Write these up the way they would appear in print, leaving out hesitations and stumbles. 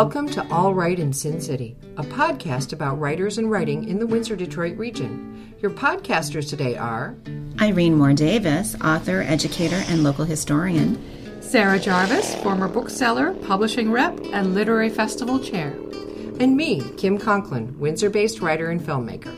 Welcome to All Write in Sin City, a podcast about writers and writing in the Windsor-Detroit region. Your podcasters today are Irene Moore Davis, author, educator, and local historian; Sarah Jarvis, former bookseller, publishing rep, and literary festival chair; and me, Kim Conklin, Windsor-based writer and filmmaker.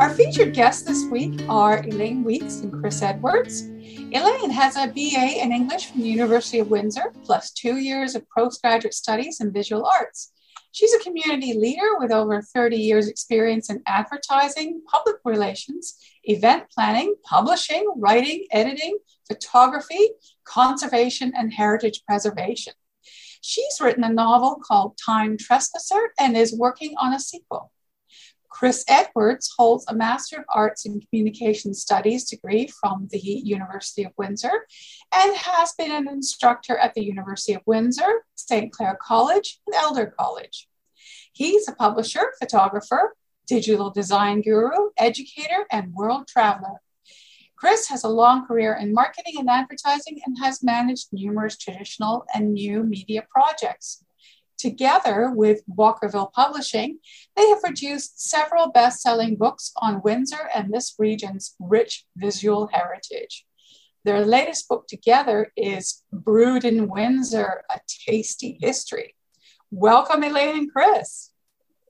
Our featured guests this week are Elaine Weeks and Chris Edwards. Elaine has a BA in English from the University of Windsor, plus 2 years of postgraduate studies in visual arts. She's a community leader with over 30 years' experience in advertising, public relations, event planning, publishing, writing, editing, photography, conservation, and heritage preservation. She's written a novel called Time Trespasser and is working on a sequel. Chris Edwards holds a Master of Arts in Communication Studies degree from the University of Windsor and has been an instructor at the University of Windsor, St. Clair College, and Elder College. He's a publisher, photographer, digital design guru, educator, and world traveler. Chris has a long career in marketing and advertising and has managed numerous traditional and new media projects. Together with Walkerville Publishing, they have produced several best-selling books on Windsor and this region's rich visual heritage. Their latest book together is Brewed in Windsor, A Tasty History. Welcome, Elaine and Chris.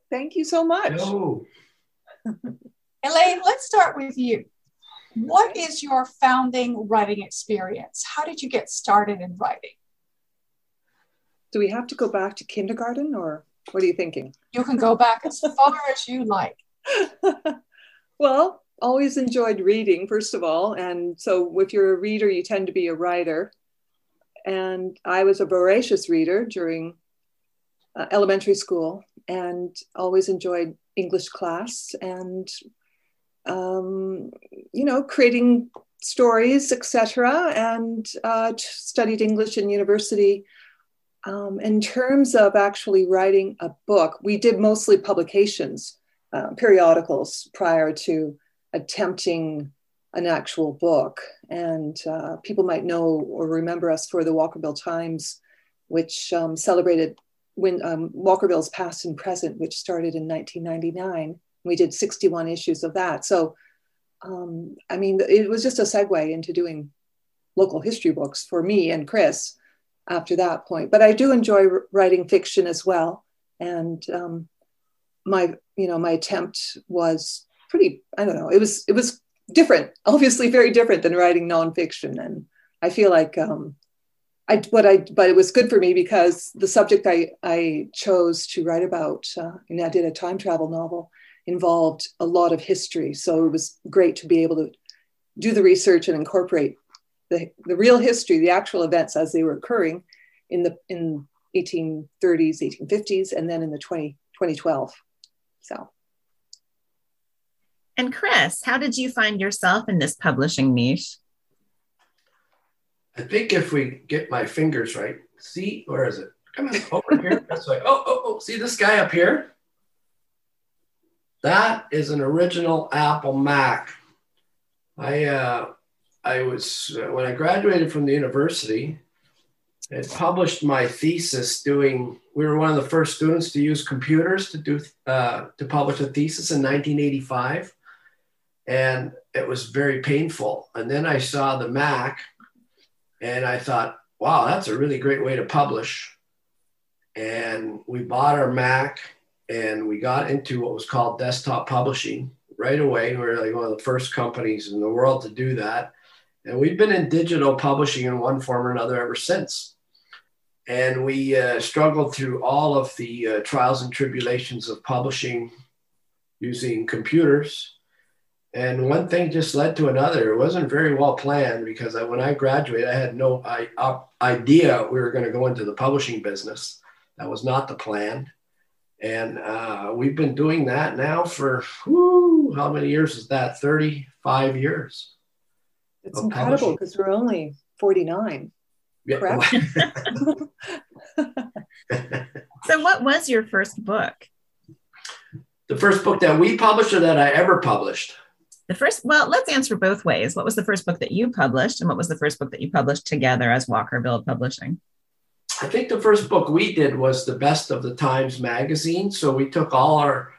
Thank you so much. Hello. Elaine, let's start with you. What is your founding writing experience? How did you get started in writing? Do we have to go back to kindergarten, or what are you thinking? You can go back as far as you like. Well, always enjoyed reading, first of all. And so if you're a reader, you tend to be a writer. And I was a voracious reader during elementary school and always enjoyed English class and, creating stories, etc. And studied English in university. In terms of actually writing a book, we did mostly publications, periodicals, prior to attempting an actual book. And people might know or remember us for the Walkerville Times, which celebrated when Walkerville's past and present, which started in 1999. We did 61 issues of that. So, it was just a segue into doing local history books for me and Chris after that point. But I do enjoy writing fiction as well. And my attempt was pretty, it was different, obviously very different than writing nonfiction. And I feel like, but it was good for me because the subject I chose to write about, and I did a time travel novel, involved a lot of history. So it was great to be able to do the research and incorporate the real history, the actual events as they were occurring in 1830s, 1850s, and then in the 2012. So. And Chris, how did you find yourself in this publishing niche? I think if we get my fingers right, see, where is it? Come on, over here. That's like, see this guy up here? That is an original Apple Mac. When I graduated from the university, I had published my thesis we were one of the first students to use computers to publish a thesis in 1985. And it was very painful. And then I saw the Mac and I thought, wow, that's a really great way to publish. And we bought our Mac and we got into what was called desktop publishing right away. We were like one of the first companies in the world to do that. And we've been in digital publishing in one form or another ever since. And we struggled through all of the trials and tribulations of publishing using computers. And one thing just led to another. It wasn't very well planned because when I graduated, I had no idea we were going to go into the publishing business. That was not the plan. And we've been doing that now for, how many years is that? 35 years. It's incredible because we're only 49, correct? So what was your first book? The first book that we published or that I ever published? Let's answer both ways. What was the first book that you published, and what was the first book that you published together as Walkerville Publishing? I think the first book we did was the Best of the Times magazine. So we took all our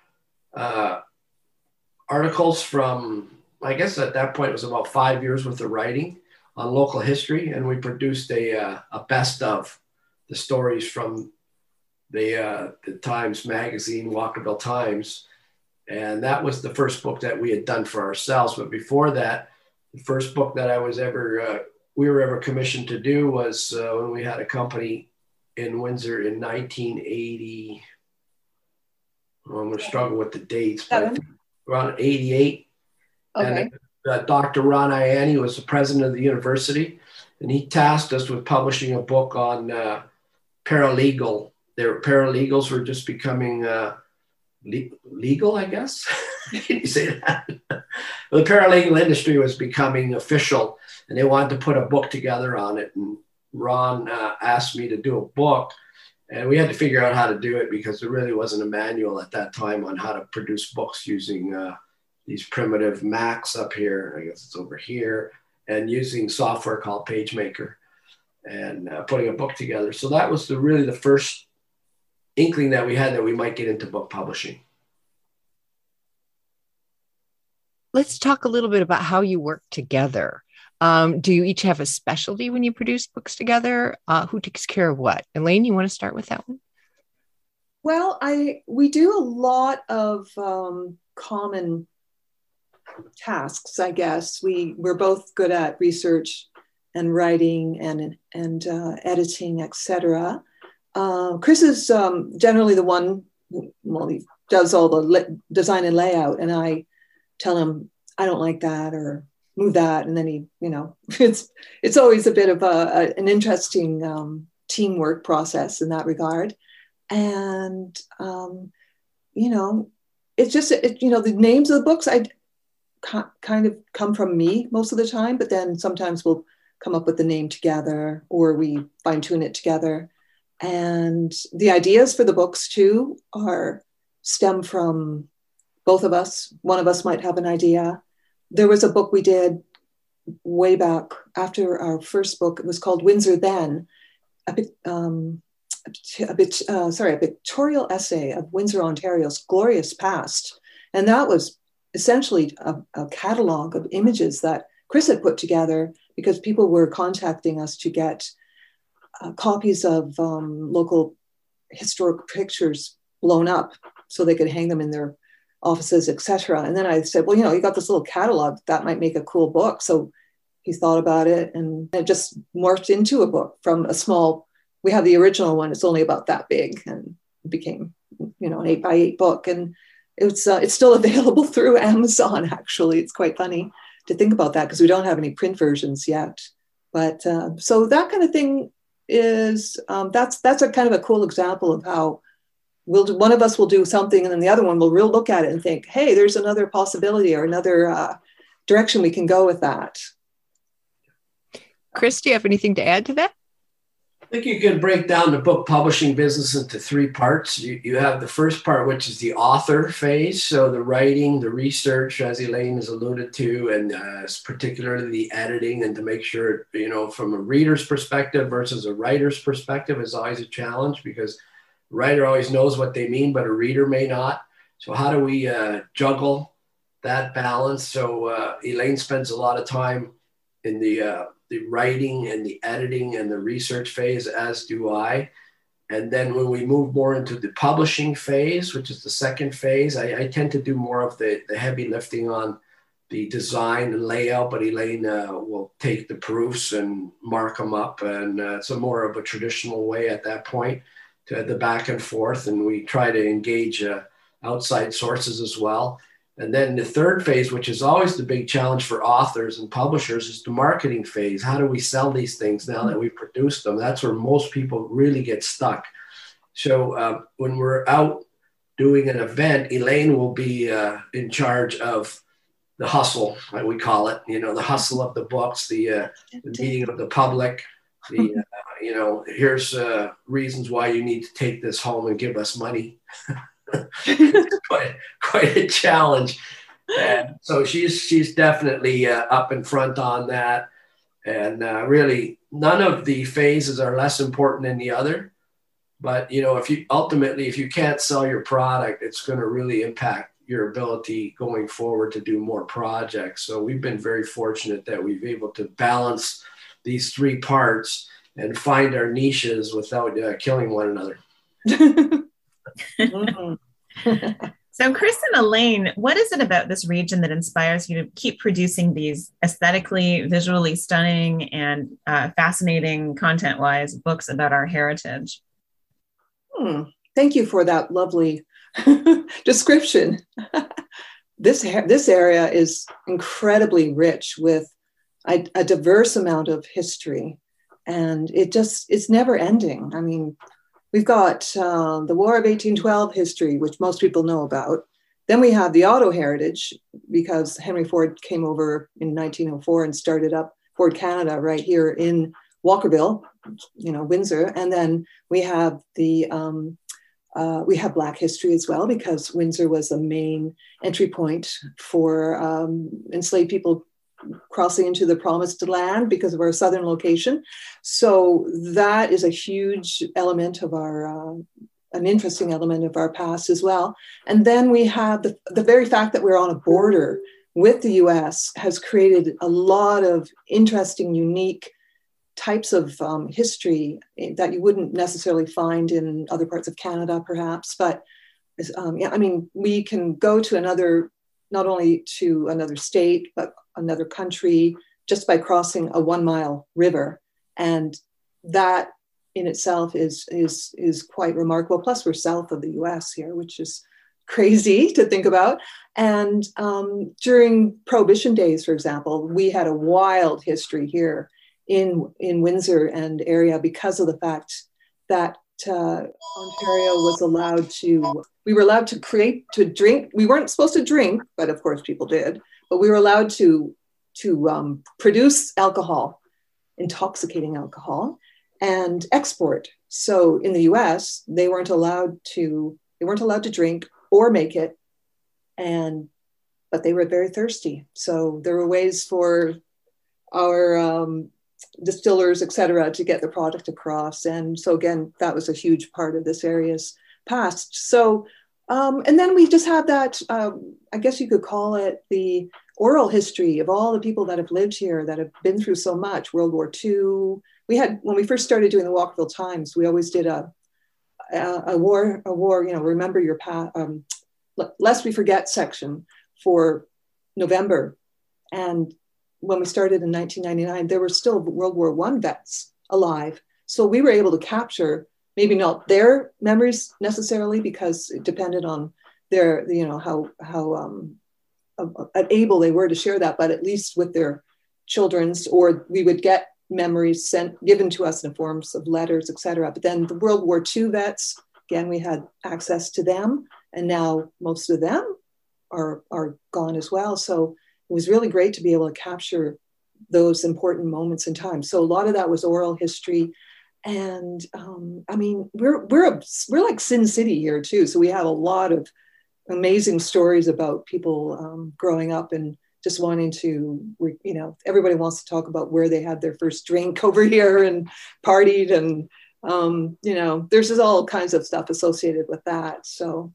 articles from, I guess at that point it was about 5 years worth of writing on local history, and we produced a best of the stories from the Times magazine, Walkerville Times. And that was the first book that we had done for ourselves. But before that, the first book that we were ever commissioned to do was when we had a company in Windsor in 1980. I'm going to struggle with the dates, but around 88. Okay. And Dr. Ron Ianni was the president of the university, and he tasked us with publishing a book on paralegal. Paralegals were just becoming legal, I guess. Can you say that? The paralegal industry was becoming official, and they wanted to put a book together on it. And Ron asked me to do a book, and we had to figure out how to do it because there really wasn't a manual at that time on how to produce books using these primitive Macs up here. I guess it's over here, and using software called PageMaker and putting a book together. So that was really the first inkling that we had that we might get into book publishing. Let's talk a little bit about how you work together. Do you each have a specialty when you produce books together? Who takes care of what? Elaine, you want to start with that one? Well, we do a lot of common tasks, I guess. We're both good at research and writing and editing, etc. Chris is generally the one he does all the design and layout, and I tell him I don't like that or move that, and then he, it's always a bit of an interesting teamwork process in that regard. And it's just the names of the books I kind of come from me most of the time, but then sometimes we'll come up with the name together or we fine tune it together. And the ideas for the books too stem from both of us. One of us might have an idea. There was a book we did way back after our first book. It was called Windsor Then, a pictorial essay of Windsor, Ontario's glorious past. And that was essentially a catalog of images that Chris had put together because people were contacting us to get copies of local historic pictures blown up so they could hang them in their offices, etc. And then I said, well, you got this little catalog, that might make a cool book. So he thought about it, and it just morphed into a book from we have the original one, it's only about that big, and it became, an 8x8 book. And it's still available through Amazon, actually. It's quite funny to think about that because we don't have any print versions yet. But so that kind of thing is that's a kind of a cool example of how one of us will do something and then the other one will look at it and think, hey, there's another possibility or another direction we can go with that. Chris, do you have anything to add to that? I think you can break down the book publishing business into three parts. You have the first part, which is the author phase. So the writing, the research, as Elaine has alluded to, and particularly the editing, and to make sure, from a reader's perspective versus a writer's perspective is always a challenge because the writer always knows what they mean, but a reader may not. So how do we juggle that balance? So Elaine spends a lot of time in the writing and the editing and the research phase, as do I. And then when we move more into the publishing phase, which is the second phase, I tend to do more of the heavy lifting on the design and layout, but Elaine will take the proofs and mark them up. And it's more of a traditional way at that point to the back and forth. And we try to engage outside sources as well. And then the third phase, which is always the big challenge for authors and publishers, is the marketing phase. How do we sell these things now that we've produced them? That's where most people really get stuck. So when we're out doing an event, Elaine will be in charge of the hustle, like we call it, the hustle of the books, the meeting of the public, here's reasons why you need to take this home and give us money. Quite a challenge. And so she's definitely up in front on that. And really, none of the phases are less important than the other. But, you know, if you can't sell your product, it's going to really impact your ability going forward to do more projects. So we've been very fortunate that we've been able to balance these three parts and find our niches without killing one another. So Chris and Elaine, what is it about this region that inspires you to keep producing these aesthetically, visually stunning and fascinating content-wise books about our heritage? Thank you for that lovely description. This area is incredibly rich with a diverse amount of history, and it's never ending. I mean, we've got the War of 1812 history, which most people know about. Then we have the auto heritage, because Henry Ford came over in 1904 and started up Ford Canada right here in Walkerville, you know, Windsor. And then we have Black history as well, because Windsor was the main entry point for enslaved people crossing into the promised land because of our southern location. So that is a huge element of our, an interesting element of our past as well. And then we have the very fact that we're on a border with the US has created a lot of interesting, unique types of history that you wouldn't necessarily find in other parts of Canada, perhaps. But we can go to not only to another state, but another country just by crossing a 1 mile river. And that in itself is quite remarkable. Plus we're south of the US here, which is crazy to think about. And during Prohibition days, for example, we had a wild history here in Windsor and area because of the fact that Ontario we were allowed to drink. We weren't supposed to drink, but of course people did, but we were allowed to produce alcohol, intoxicating alcohol, and export. So in the US, they weren't allowed to drink or make it, but they were very thirsty. So there were ways for our distillers, et cetera, to get the product across. And so again, that was a huge part of this area's past. So, and then we just have that, I guess you could call it the oral history of all the people that have lived here, that have been through so much. World War II. When we first started doing the Walkerville Times, we always did a war, you know, remember your past, lest we forget section for November. And when we started in 1999, there were still World War I vets alive. So we were able to capture maybe not their memories necessarily, because it depended on their, you know, how able they were to share that, but at least with their children's, or we would get memories given to us in forms of letters, et cetera. But then the World War II vets, again, we had access to them, and now most of them are gone as well. So it was really great to be able to capture those important moments in time. So a lot of that was oral history. And we're like Sin City here too. So we have a lot of amazing stories about people growing up and just wanting to, you know, everybody wants to talk about where they had their first drink over here and partied. And, you know, there's just all kinds of stuff associated with that. So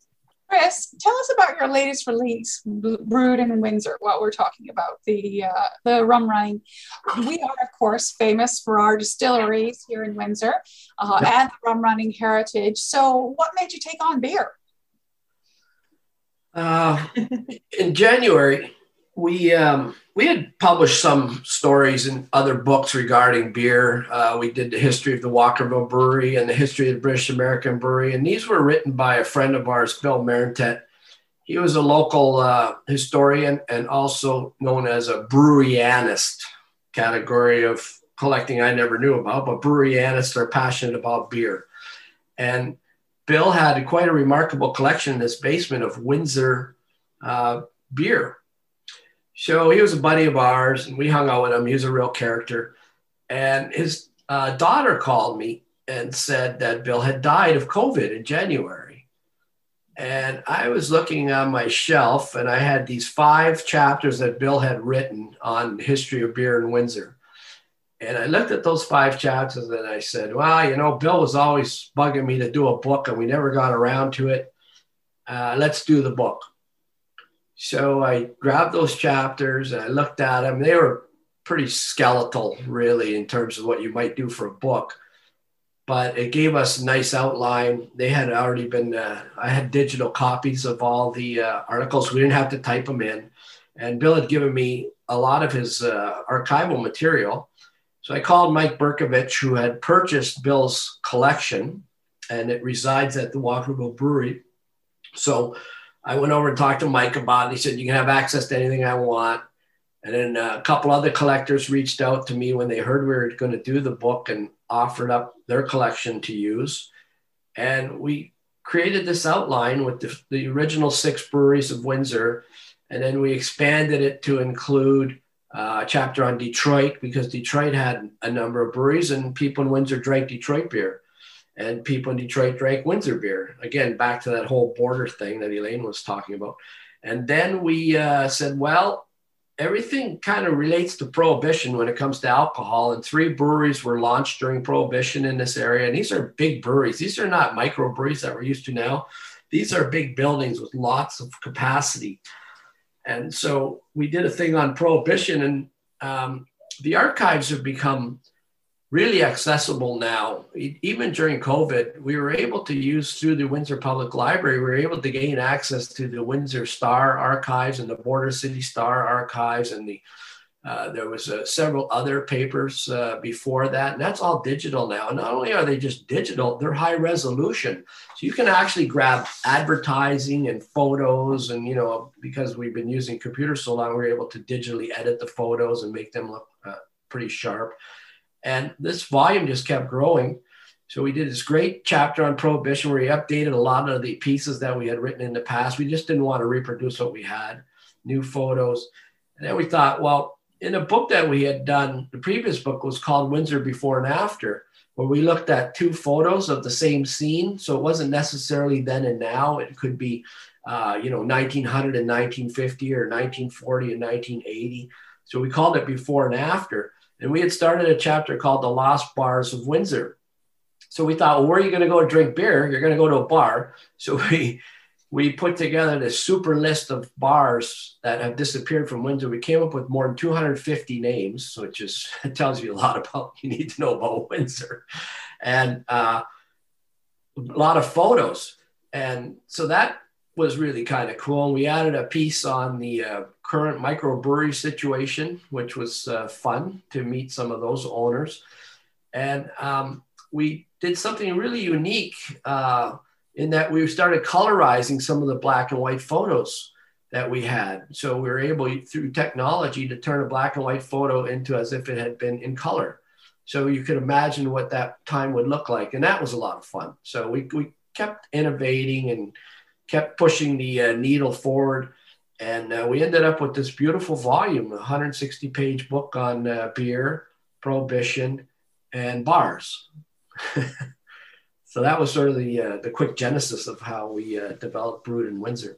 Chris, tell us about your latest release, Brewed in Windsor, while we're talking about the rum running. We are, of course, famous for our distilleries here in Windsor and the rum running heritage. So what made you take on beer? In January, we had published some stories in other books regarding beer. We did the history of the Walkerville Brewery and the history of the British American Brewery. And these were written by a friend of ours, Bill Marentette. He was a local historian and also known as a brewianist, category of collecting I never knew about, but brewianists are passionate about beer. And Bill had quite a remarkable collection in his basement of Windsor beer. So he was a buddy of ours, and we hung out with him. He was a real character. And his daughter called me and said that Bill had died of COVID in January. And I was looking on my shelf, and I had these 5 chapters that Bill had written on history of beer in Windsor. And I looked at those 5 chapters and I said, well, you know, Bill was always bugging me to do a book and we never got around to it. Let's do the book. So I grabbed those chapters and I looked at them. They were pretty skeletal, really, in terms of what you might do for a book. But it gave us a nice outline. They had already been, I had digital copies of all the articles. We didn't have to type them in. And Bill had given me a lot of his archival material. So I called Mike Berkovich, who had purchased Bill's collection, and it resides at the Walkerville Brewery. So I went over and talked to Mike about it. He said, you can have access to anything I want. And then a couple other collectors reached out to me when they heard we were going to do the book and offered up their collection to use. And we created this outline with the original 6 breweries of Windsor. And then we expanded it to include a chapter on Detroit, because Detroit had a number of breweries and people in Windsor drank Detroit beer and people in Detroit drank Windsor beer. Again, back to that whole border thing that Elaine was talking about. And then we said, well, everything kind of relates to Prohibition when it comes to alcohol, and 3 breweries were launched during Prohibition in this area. And these are big breweries. These are not micro breweries that we're used to now. These are big buildings with lots of capacity. And so we did a thing on Prohibition, and the archives have become really accessible now. Even during COVID, we were able to use, through the Windsor Public Library, we were able to gain access to the Windsor Star archives and the Border City Star archives, and the there was several other papers before that, and that's all digital now. And not only are they just digital, they're high resolution, so you can actually grab advertising and photos. And, you know, because we've been using computers so long, we're able to digitally edit the photos and make them look pretty sharp. And this volume just kept growing. So we did this great chapter on Prohibition where we updated a lot of the pieces that we had written in the past. We just didn't want to reproduce what we had, new photos. And then we thought, well, in a book that we had done, the previous book was called Windsor Before and After, where we looked at 2 photos of the same scene. So it wasn't necessarily then and now. It could be, you know, 1900 and 1950, or 1940 and 1980. So we called it Before and After. And we had started a chapter called The Lost Bars of Windsor. So we thought, well, where are you going to go to drink beer? You're going to go to a bar. So we put together this super list of bars that have disappeared from Windsor. We came up with more than 250 names, which is, it tells you a lot about, you need to know about Windsor. And a lot of photos. And so that was really kind of cool. And we added a piece on the current microbrewery situation, which was fun to meet some of those owners. And we did something really unique in that we started colorizing some of the black and white photos that we had. So we were able, through technology, to turn a black and white photo into as if it had been in color. So you could imagine what that time would look like. And that was a lot of fun. So we kept innovating and kept pushing the needle forward. And we ended up with this beautiful volume, a 160-page book on beer, prohibition, and bars. So that was sort of the quick genesis of how we developed Brewed in Windsor.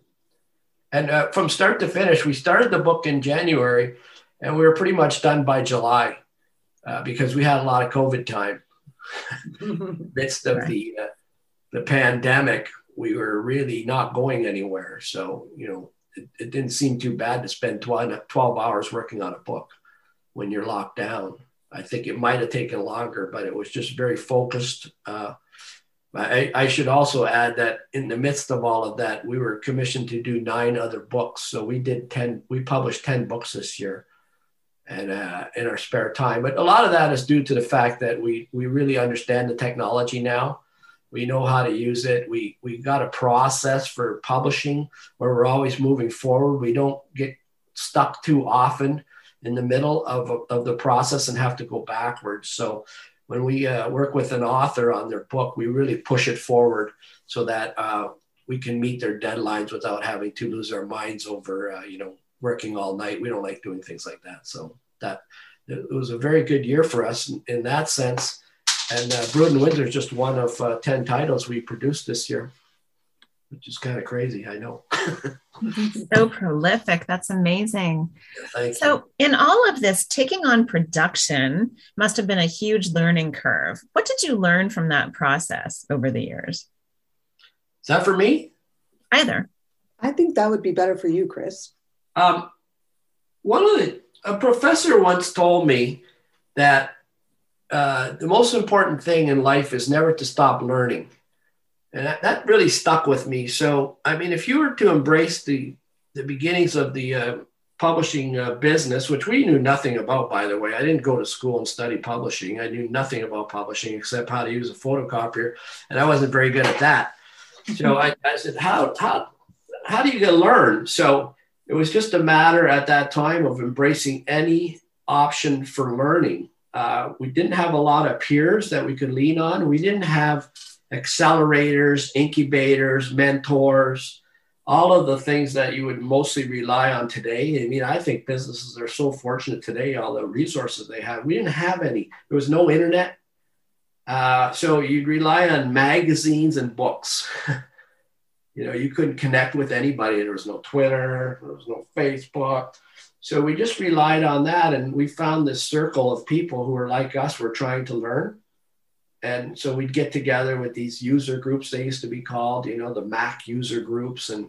And from start to finish, we started the book in January, and we were pretty much done by July because we had a lot of COVID time. In the midst of the pandemic, we were really not going anywhere. So, you know, it didn't seem too bad to spend 12 hours working on a book when you're locked down. I think it might have taken longer, but it was just very focused. I should also add that in the midst of all of that, we were commissioned to do 9 other books. So we did 10, we published 10 books this year, and in our spare time. But a lot of that is due to the fact that we really understand the technology now. We know how to use it. We've got a process for publishing where we're always moving forward. We don't get stuck too often in the middle of the process and have to go backwards. So when we work with an author on their book, we really push it forward so that we can meet their deadlines without having to lose our minds over, you know, working all night. We don't like doing things like that. So that it was a very good year for us in that sense. And Brewed in Windsor is just one of 10 titles we produced this year. which is kind of crazy, I know. So prolific. That's amazing. Thank you. In all of this, taking on production must have been a huge learning curve. What did you learn from that process over the years? Is that for me? Either. I think that would be better for you, Chris. A professor once told me that the most important thing in life is never to stop learning. And that really stuck with me. So, I mean, if you were to embrace the beginnings of the publishing business, which we knew nothing about, by the way, I didn't go to school and study publishing. I knew nothing about publishing except how to use a photocopier. And I wasn't very good at that. So I said, how do you learn? So it was just a matter at that time of embracing any option for learning. We didn't have a lot of peers that we could lean on. We didn't have accelerators, incubators, mentors, all of the things that you would mostly rely on today. I mean, I think businesses are so fortunate today, all the resources they have. We didn't have any. There was no internet. So you'd rely on magazines and books. You know, you couldn't connect with anybody. There was no Twitter, there was no Facebook. So we just relied on that. And we found this circle of people who were like us, were trying to learn. And so we'd get together with these user groups, they used to be called, you know, the Mac user groups, and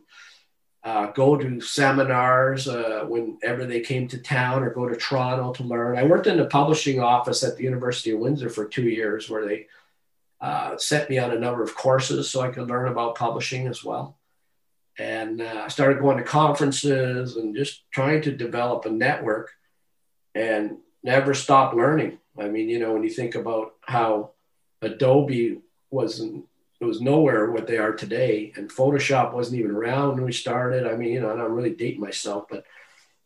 go to seminars whenever they came to town, or go to Toronto to learn. I worked in the publishing office at the University of Windsor for 2 years, where they sent me on a number of courses so I could learn about publishing as well. And I started going to conferences and just trying to develop a network and never stop learning. I mean, you know, when you think about how Adobe was nowhere what they are today, and Photoshop wasn't even around when we started. I mean, you know, and I'm really dating myself, but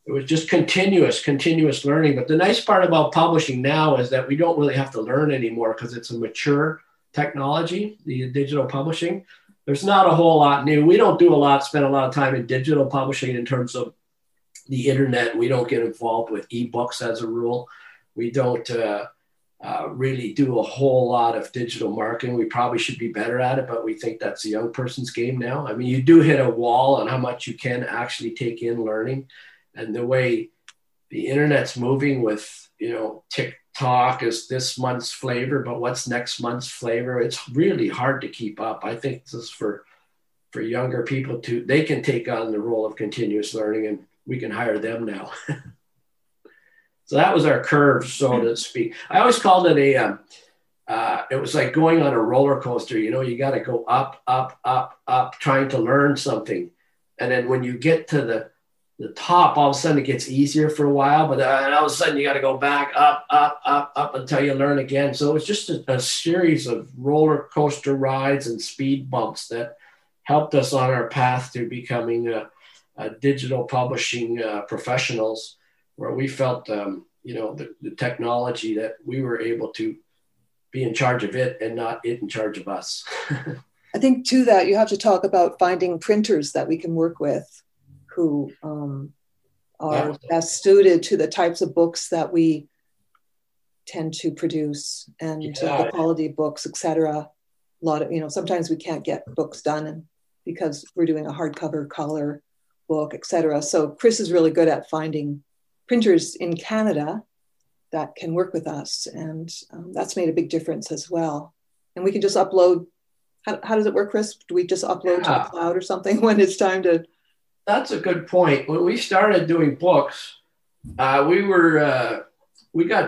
it was just continuous learning. But the nice part about publishing now is that we don't really have to learn anymore because it's a mature technology, the digital publishing. There's not a whole lot new. We don't spend a lot of time in digital publishing in terms of the internet. We don't get involved with ebooks as a rule. We don't really do a whole lot of digital marketing. We probably should be better at it, but we think that's a young person's game now. I mean, you do hit a wall on how much you can actually take in learning. And the way the internet's moving with, you know, TikTok is this month's flavor, but what's next month's flavor? It's really hard to keep up. I think this is for younger people to, they can take on the role of continuous learning, and we can hire them now. So that was our curve, so to speak. I always called it it was like going on a roller coaster. You know, you got to go up, up, up, up, trying to learn something. And then when you get to the top, all of a sudden it gets easier for a while, but and all of a sudden you got to go back up, up, up, up until you learn again. So it's just a series of roller coaster rides and speed bumps that helped us on our path to becoming digital publishing professionals, where we felt, you know, the technology, that we were able to be in charge of it and not it in charge of us. I think to that, you have to talk about finding printers that we can work with who are best suited to the types of books that we tend to produce, and the quality of books, et cetera. A lot of, you know, sometimes we can't get books done because we're doing a hardcover color book, et cetera. So Chris is really good at finding printers in Canada that can work with us. And that's made a big difference as well. And we can just upload. How does it work, Chris? Do we just upload to the cloud or something when it's time to? That's a good point. When we started doing books, we got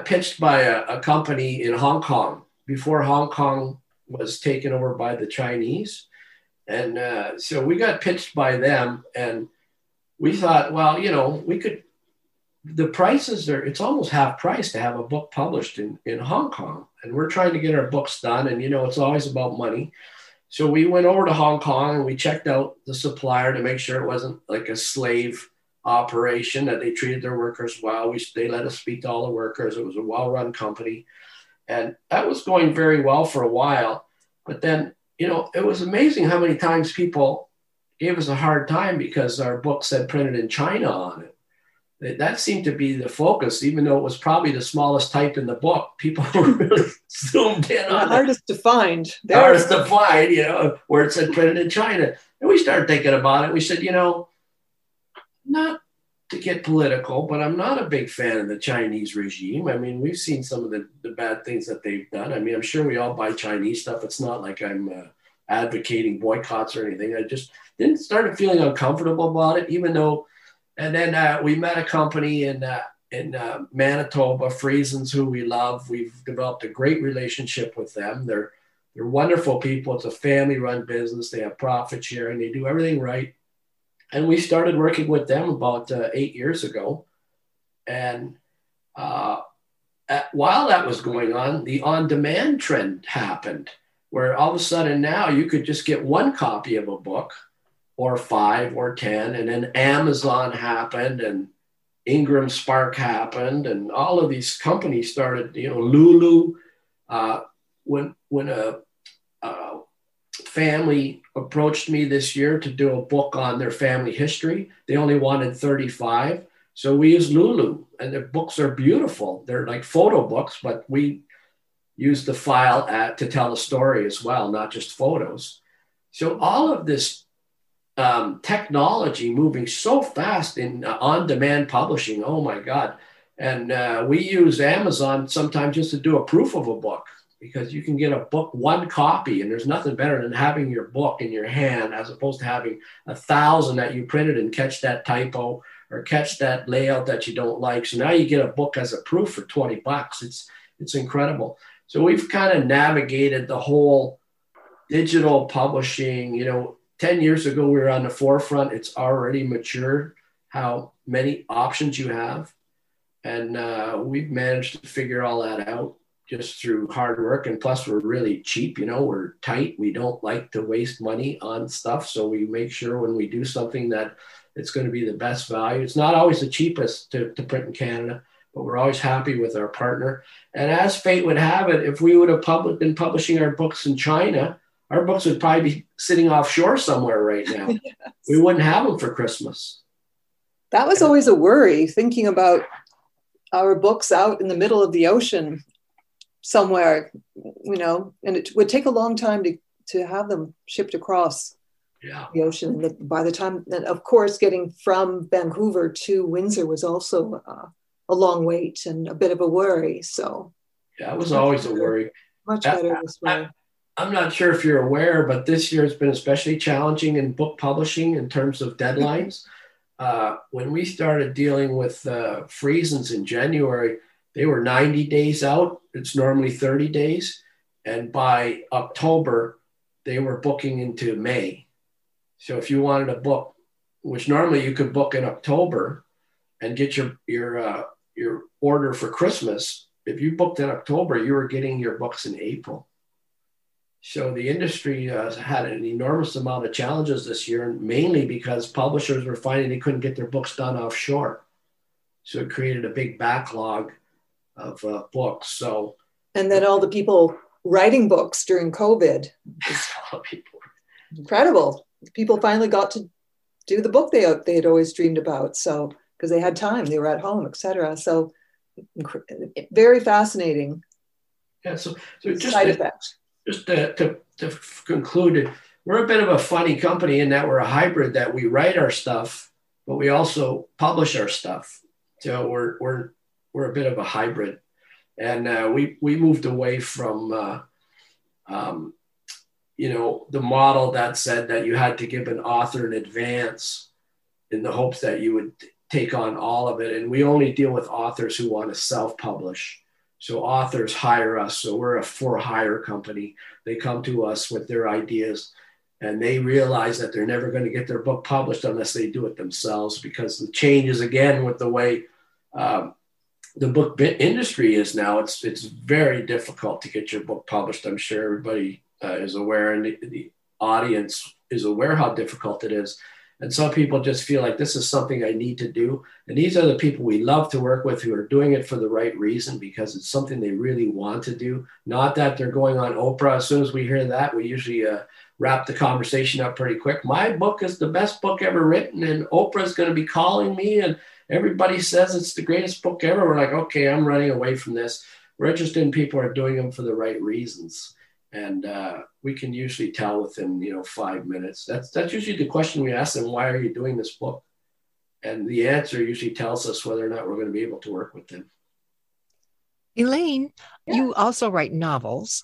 pitched by a company in Hong Kong before Hong Kong was taken over by the Chinese. And so we got pitched by them, and we thought, well, you know, we could, the prices are, it's almost half price to have a book published in Hong Kong. And we're trying to get our books done. And, you know, it's always about money. So we went over to Hong Kong and we checked out the supplier to make sure it wasn't like a slave operation, that they treated their workers well. They let us speak to all the workers. It was a well-run company. And that was going very well for a while. But then, you know, it was amazing how many times people gave us a hard time because our book said printed in China on it. that seemed to be the focus, even though it was probably the smallest type in the book. People were really zoomed in on it. Hardest to find. Hardest to find, you know, where it said printed in China. And we started thinking about it. We said, you know, not to get political, but I'm not a big fan of the Chinese regime. I mean, we've seen some of the bad things that they've done. I mean, I'm sure we all buy Chinese stuff. It's not like I'm advocating boycotts or anything. I just started feeling uncomfortable about it, even though. And then we met a company in Manitoba, Friesens, who we love. We've developed a great relationship with them. They're wonderful people. It's a family-run business. They have profit sharing. They do everything right. And we started working with them about 8 years ago. And while that was going on, the on-demand trend happened, where all of a sudden now you could just get one copy of a book, or 5 or 10, and then Amazon happened, and Ingram Spark happened, and all of these companies started. You know, Lulu. When a family approached me this year to do a book on their family history, they only wanted 35, so we used Lulu, and their books are beautiful. They're like photo books, but we use the file to tell a story as well, not just photos. So all of this. Technology moving so fast in on-demand publishing. Oh my God. And we use Amazon sometimes just to do a proof of a book, because you can get a book, one copy, and there's nothing better than having your book in your hand as opposed to having 1,000 that you printed and catch that typo or catch that layout that you don't like. So now you get a book as a proof for $20. It's incredible. So we've kind of navigated the whole digital publishing, you know, 10 years ago, we were on the forefront. It's already mature, how many options you have. And we've managed to figure all that out just through hard work. And plus, we're really cheap. You know, we're tight. We don't like to waste money on stuff. So we make sure when we do something that it's going to be the best value. It's not always the cheapest to print in Canada, but we're always happy with our partner. And as fate would have it, if we would have been publishing our books in China, our books would probably be sitting offshore somewhere right now. Yes. We wouldn't have them for Christmas. That was always a worry, thinking about our books out in the middle of the ocean somewhere, you know, and it would take a long time to have them shipped across the ocean. And by the time, and of course, getting from Vancouver to Windsor was also a long wait and a bit of a worry. So yeah, it was always a worry. Much better this way. I'm not sure if you're aware, but this year has been especially challenging in book publishing in terms of deadlines. When we started dealing with Friesens in January, they were 90 days out. It's normally 30 days. And by October, they were booking into May. So if you wanted a book, which normally you could book in October and get your order for Christmas, if you booked in October, you were getting your books in April. So the industry had an enormous amount of challenges this year, mainly because publishers were finding they couldn't get their books done offshore. So it created a big backlog of books. So, and then all the people writing books during COVID. Incredible. People finally got to do the book they had always dreamed about. So, because they had time, they were at home, et cetera. So very fascinating. Yeah, so just side effects. Just to conclude, we're a bit of a funny company in that we're a hybrid, that we write our stuff, but we also publish our stuff. So we're a bit of a hybrid, and we moved away from you know, the model that said that you had to give an author in advance in the hopes that you would take on all of it, and we only deal with authors who want to self-publish. So authors hire us. So we're a for-hire company. They come to us with their ideas, and they realize that they're never going to get their book published unless they do it themselves, because the changes again with the way the book industry is now. It's very difficult to get your book published. I'm sure everybody is aware, and the audience is aware how difficult it is. And some people just feel like this is something I need to do. And these are the people we love to work with, who are doing it for the right reason, because it's something they really want to do. Not that they're going on Oprah. As soon as we hear that, we usually wrap the conversation up pretty quick. My book is the best book ever written, and Oprah's going to be calling me, and everybody says it's the greatest book ever. We're like, okay, I'm running away from this. We're interested in people who are doing them for the right reasons. And we can usually tell within, 5 minutes. That's usually the question we ask them, why are you doing this book? And the answer usually tells us whether or not we're going to be able to work with them. Elaine, yeah. You also write novels.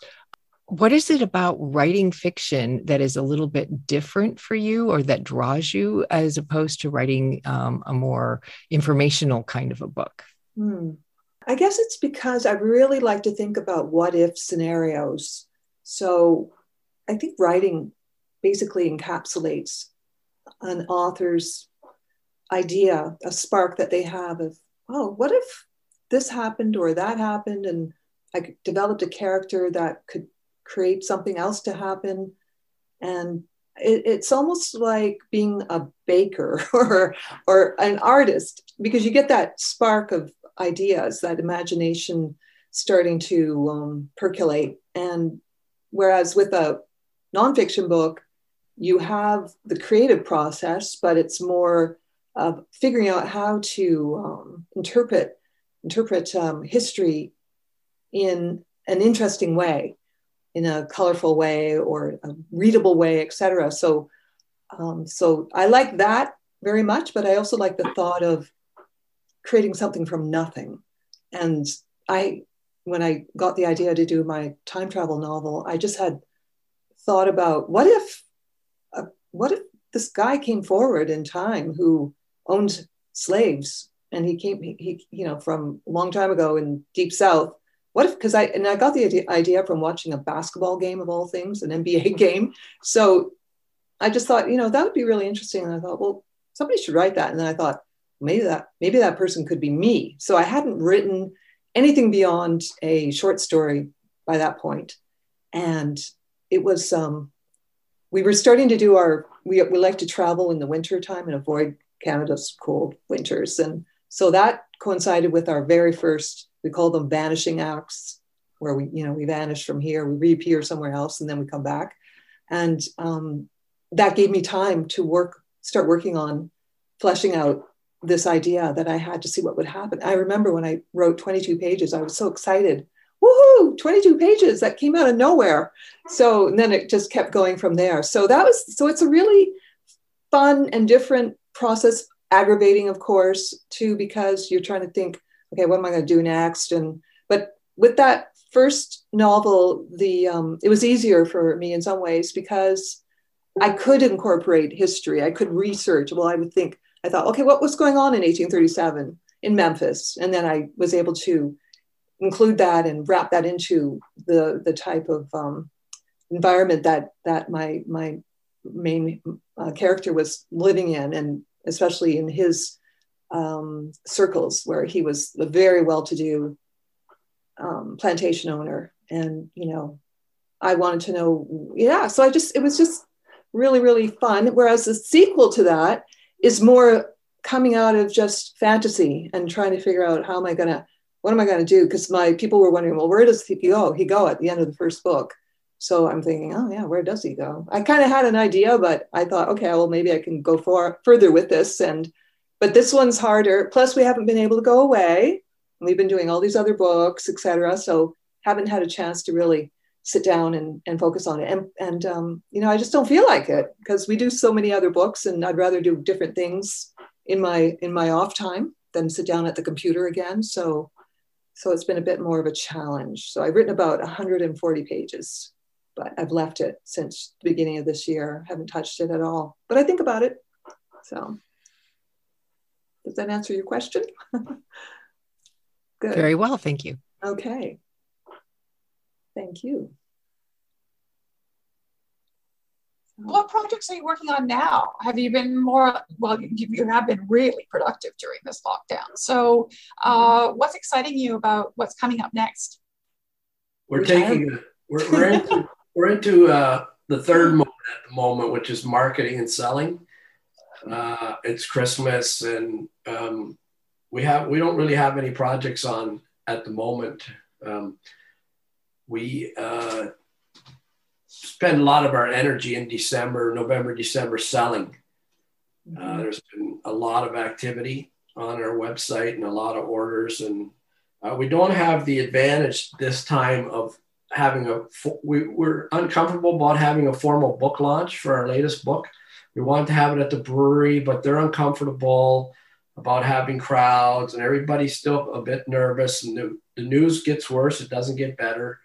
What is it about writing fiction that is a little bit different for you or that draws you as opposed to writing a more informational kind of a book? I guess it's because I really like to think about what if scenarios. So I think writing basically encapsulates an author's idea, a spark that they have of, oh, what if this happened or that happened? And I developed a character that could create something else to happen. And it's almost like being a baker or an artist, because you get that spark of ideas, that imagination starting to percolate. And whereas with a nonfiction book, you have the creative process, but it's more of figuring out how to interpret history in an interesting way, in a colorful way or a readable way, etc. So I like that very much, but I also like the thought of creating something from nothing. And when I got the idea to do my time travel novel, I just had thought about what if this guy came forward in time who owned slaves, and he came from a long time ago in Deep South. What if, because I got the idea from watching a basketball game of all things, an NBA game. So I just thought, that would be really interesting. And I thought, well, somebody should write that. And then I thought, maybe that person could be me. So I hadn't written anything beyond a short story by that point. And it was, we were starting to do we like to travel in the winter time and avoid Canada's cold winters. And so that coincided with our very first, we call them vanishing acts, where we vanish from here, we reappear somewhere else, and then we come back. And that gave me time to start working on fleshing out this idea that I had to see what would happen. I remember when I wrote 22 pages, I was so excited. Woohoo, 22 pages, that came out of nowhere. So and then it just kept going from there. So it's a really fun and different process, aggravating, of course, too, because you're trying to think, okay, what am I going to do next? But with that first novel, it was easier for me in some ways because I could incorporate history. I could research. Well, I thought, okay, what was going on in 1837 in Memphis? And then I was able to include that and wrap that into the type of environment that my main character was living in, and especially in his circles, where he was a very well-to-do plantation owner. And, I wanted to know, so it was just really, really fun. Whereas the sequel to that is more coming out of just fantasy and trying to figure out what am I going to do? Because my people were wondering, well, where does he go? He go at the end of the first book. So I'm thinking, oh yeah, where does he go? I kind of had an idea, but I thought, okay, well, maybe I can go further with this. But this one's harder. Plus we haven't been able to go away. We've been doing all these other books, et cetera. So haven't had a chance to really sit down and focus on it. And I just don't feel like it because we do so many other books, and I'd rather do different things in my off time than sit down at the computer again. So it's been a bit more of a challenge. So I've written about 140 pages, but I've left it since the beginning of this year. Haven't touched it at all, but I think about it. So does that answer your question? Good. Very well, thank you. Okay. Thank you. What projects are you working on now? Have you been you have been really productive during this lockdown. So what's exciting you about what's coming up next? We're into the third mode at the moment, which is marketing and selling. It's Christmas, and we don't really have any projects on at the moment. We spend a lot of our energy in November, December selling. There's been a lot of activity, on our website and a lot of orders. And we don't have the advantage this time of having a, we're uncomfortable about having a formal book launch for our latest book. We wanted to have it at the brewery, but they're uncomfortable about having crowds and everybody's still a bit nervous, and the news gets worse. It doesn't get better.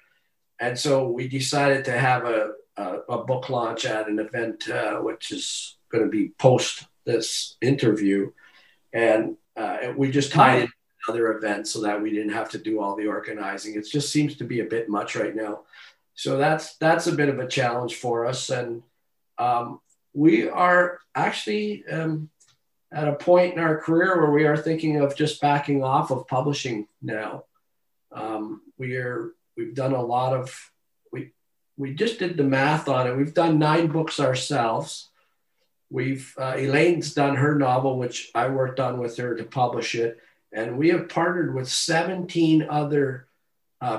And so we decided to have a book launch at an event, which is going to be post this interview. And we just tied it to another event so that we didn't have to do all the organizing. It just seems to be a bit much right now. So that's a bit of a challenge for us. And we are actually at a point in our career where we are thinking of just backing off of publishing now. We've done a lot of, we just did the math on it. We've done 9 books ourselves. We've, Elaine's done her novel, which I worked on with her to publish it. And we have partnered with 17 other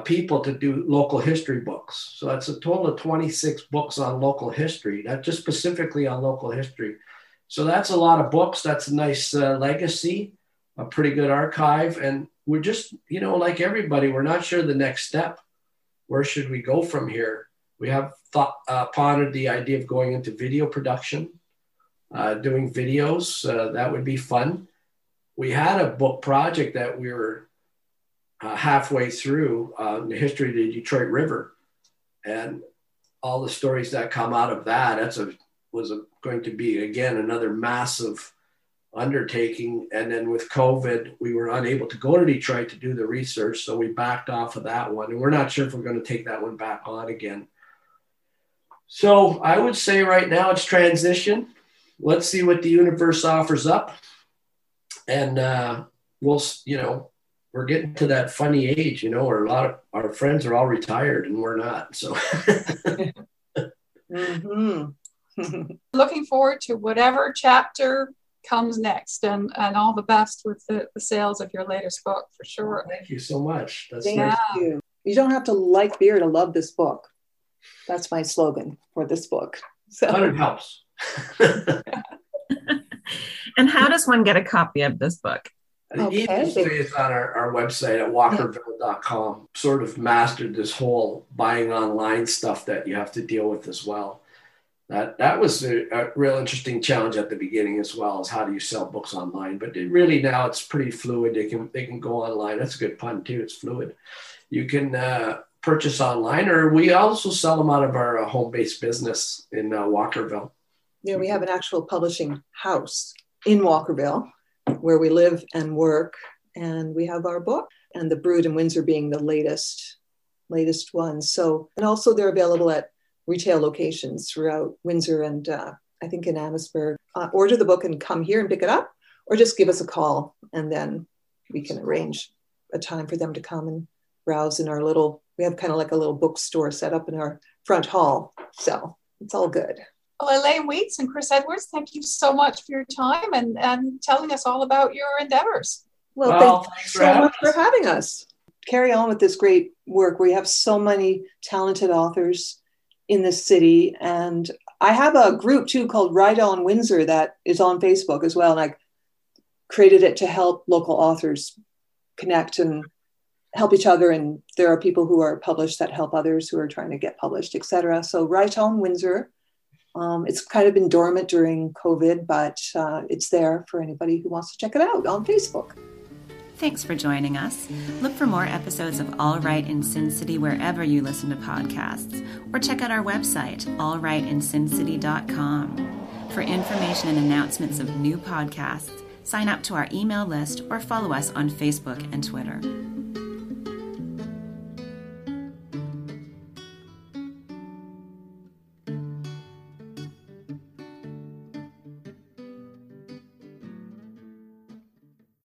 people to do local history books. So that's a total of 26 books on local history, not just specifically on local history. So that's a lot of books. That's a nice legacy, a pretty good archive. And we're just, you know, like everybody, we're not sure the next step. Where should we go from here? We have pondered the idea of going into video production, doing videos. That would be fun. We had a book project that we were halfway through in the history of the Detroit River and all the stories that come out of that. That's going to be, again, another massive undertaking. And then with COVID, we were unable to go to Detroit to do the research. So we backed off of that one. And we're not sure if we're going to take that one back on again. So I would say right now it's transition. Let's see what the universe offers up. And we'll, you know, we're getting to that funny age, you know, where a lot of our friends are all retired and we're not. So looking forward to whatever chapter comes next, and all the best with the sales of your latest book for sure. Oh, thank you so much. That's Thank you. You don't have to like beer to love this book. That's my slogan for this book. So 100 helps. And how does one get a copy of this book? The easiest way is on our website at walkerville.com. Sort of mastered this whole buying online stuff that you have to deal with as well. That was a real interesting challenge at the beginning as well, is how do you sell books online? But it really now it's pretty fluid. They can go online. That's a good pun too. It's fluid. You can purchase online, or we also sell them out of our home-based business in Walkerville. Yeah, we have an actual publishing house in Walkerville where we live and work, and we have our book, and the Brewed in Windsor being the latest one. So, and also they're available at retail locations throughout Windsor and I think in Amherstburg. Order the book and come here and pick it up, or just give us a call and then we can arrange a time for them to come and browse in our little, we have kind of like a little bookstore set up in our front hall. So it's all good. Well, Elaine Weeks and Chris Edwards, thank you so much for your time and telling us all about your endeavors. Well thanks so much for having us. Carry on with this great work. We have so many talented authors in this city. And I have a group too called Write On Windsor that is on Facebook as well. And I created it to help local authors connect and help each other. And there are people who are published that help others who are trying to get published, et cetera. So Write On Windsor. It's kind of been dormant during COVID, but it's there for anybody who wants to check it out on Facebook. Thanks for joining us. Look for more episodes of All Write in Sin City wherever you listen to podcasts, or check out our website, allwriteinsincity.com. For information and announcements of new podcasts, sign up to our email list or follow us on Facebook and Twitter.